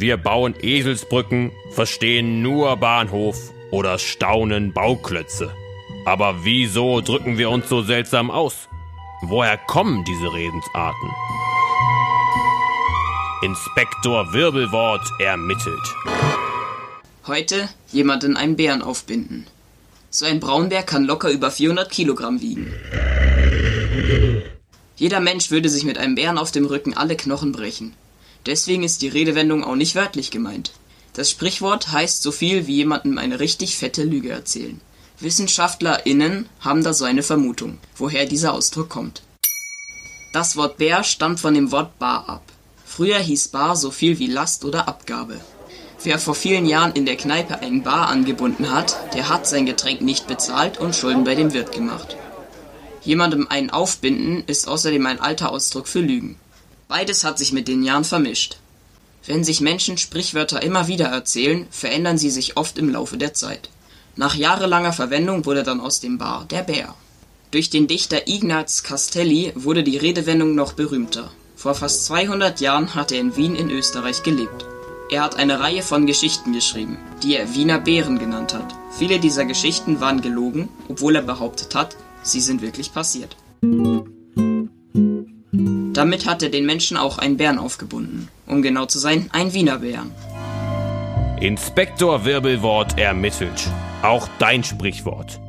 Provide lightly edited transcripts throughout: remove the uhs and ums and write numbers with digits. Wir bauen Eselsbrücken, verstehen nur Bahnhof oder staunen Bauklötze. Aber wieso drücken wir uns so seltsam aus? Woher kommen diese Redensarten? Inspektor Wirbelwort ermittelt. Heute jemanden einen Bären aufbinden. So ein Braunbär kann locker über 400 Kilogramm wiegen. Jeder Mensch würde sich mit einem Bären auf dem Rücken alle Knochen brechen. Deswegen ist die Redewendung auch nicht wörtlich gemeint. Das Sprichwort heißt so viel wie jemandem eine richtig fette Lüge erzählen. WissenschaftlerInnen haben da so eine Vermutung, woher dieser Ausdruck kommt. Das Wort Bär stammt von dem Wort Bar ab. Früher hieß Bar so viel wie Last oder Abgabe. Wer vor vielen Jahren in der Kneipe einen Bar angebunden hat, der hat sein Getränk nicht bezahlt und Schulden bei dem Wirt gemacht. Jemandem einen aufbinden ist außerdem ein alter Ausdruck für Lügen. Beides hat sich mit den Jahren vermischt. Wenn sich Menschen Sprichwörter immer wieder erzählen, verändern sie sich oft im Laufe der Zeit. Nach jahrelanger Verwendung wurde dann aus dem Bar der Bär. Durch den Dichter Ignaz Castelli wurde die Redewendung noch berühmter. Vor fast 200 Jahren hat er in Wien in Österreich gelebt. Er hat eine Reihe von Geschichten geschrieben, die er Wiener Bären genannt hat. Viele dieser Geschichten waren gelogen, obwohl er behauptet hat, sie sind wirklich passiert. Damit hat er den Menschen auch einen Bären aufgebunden. Um genau zu sein, einen Wiener Bären. Inspektor Wirbelwort ermittelt. Auch dein Sprichwort.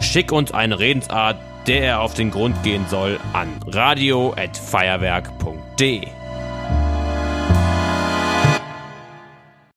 Schick uns eine Redensart, der er auf den Grund gehen soll, an radio@feuerwerk.de.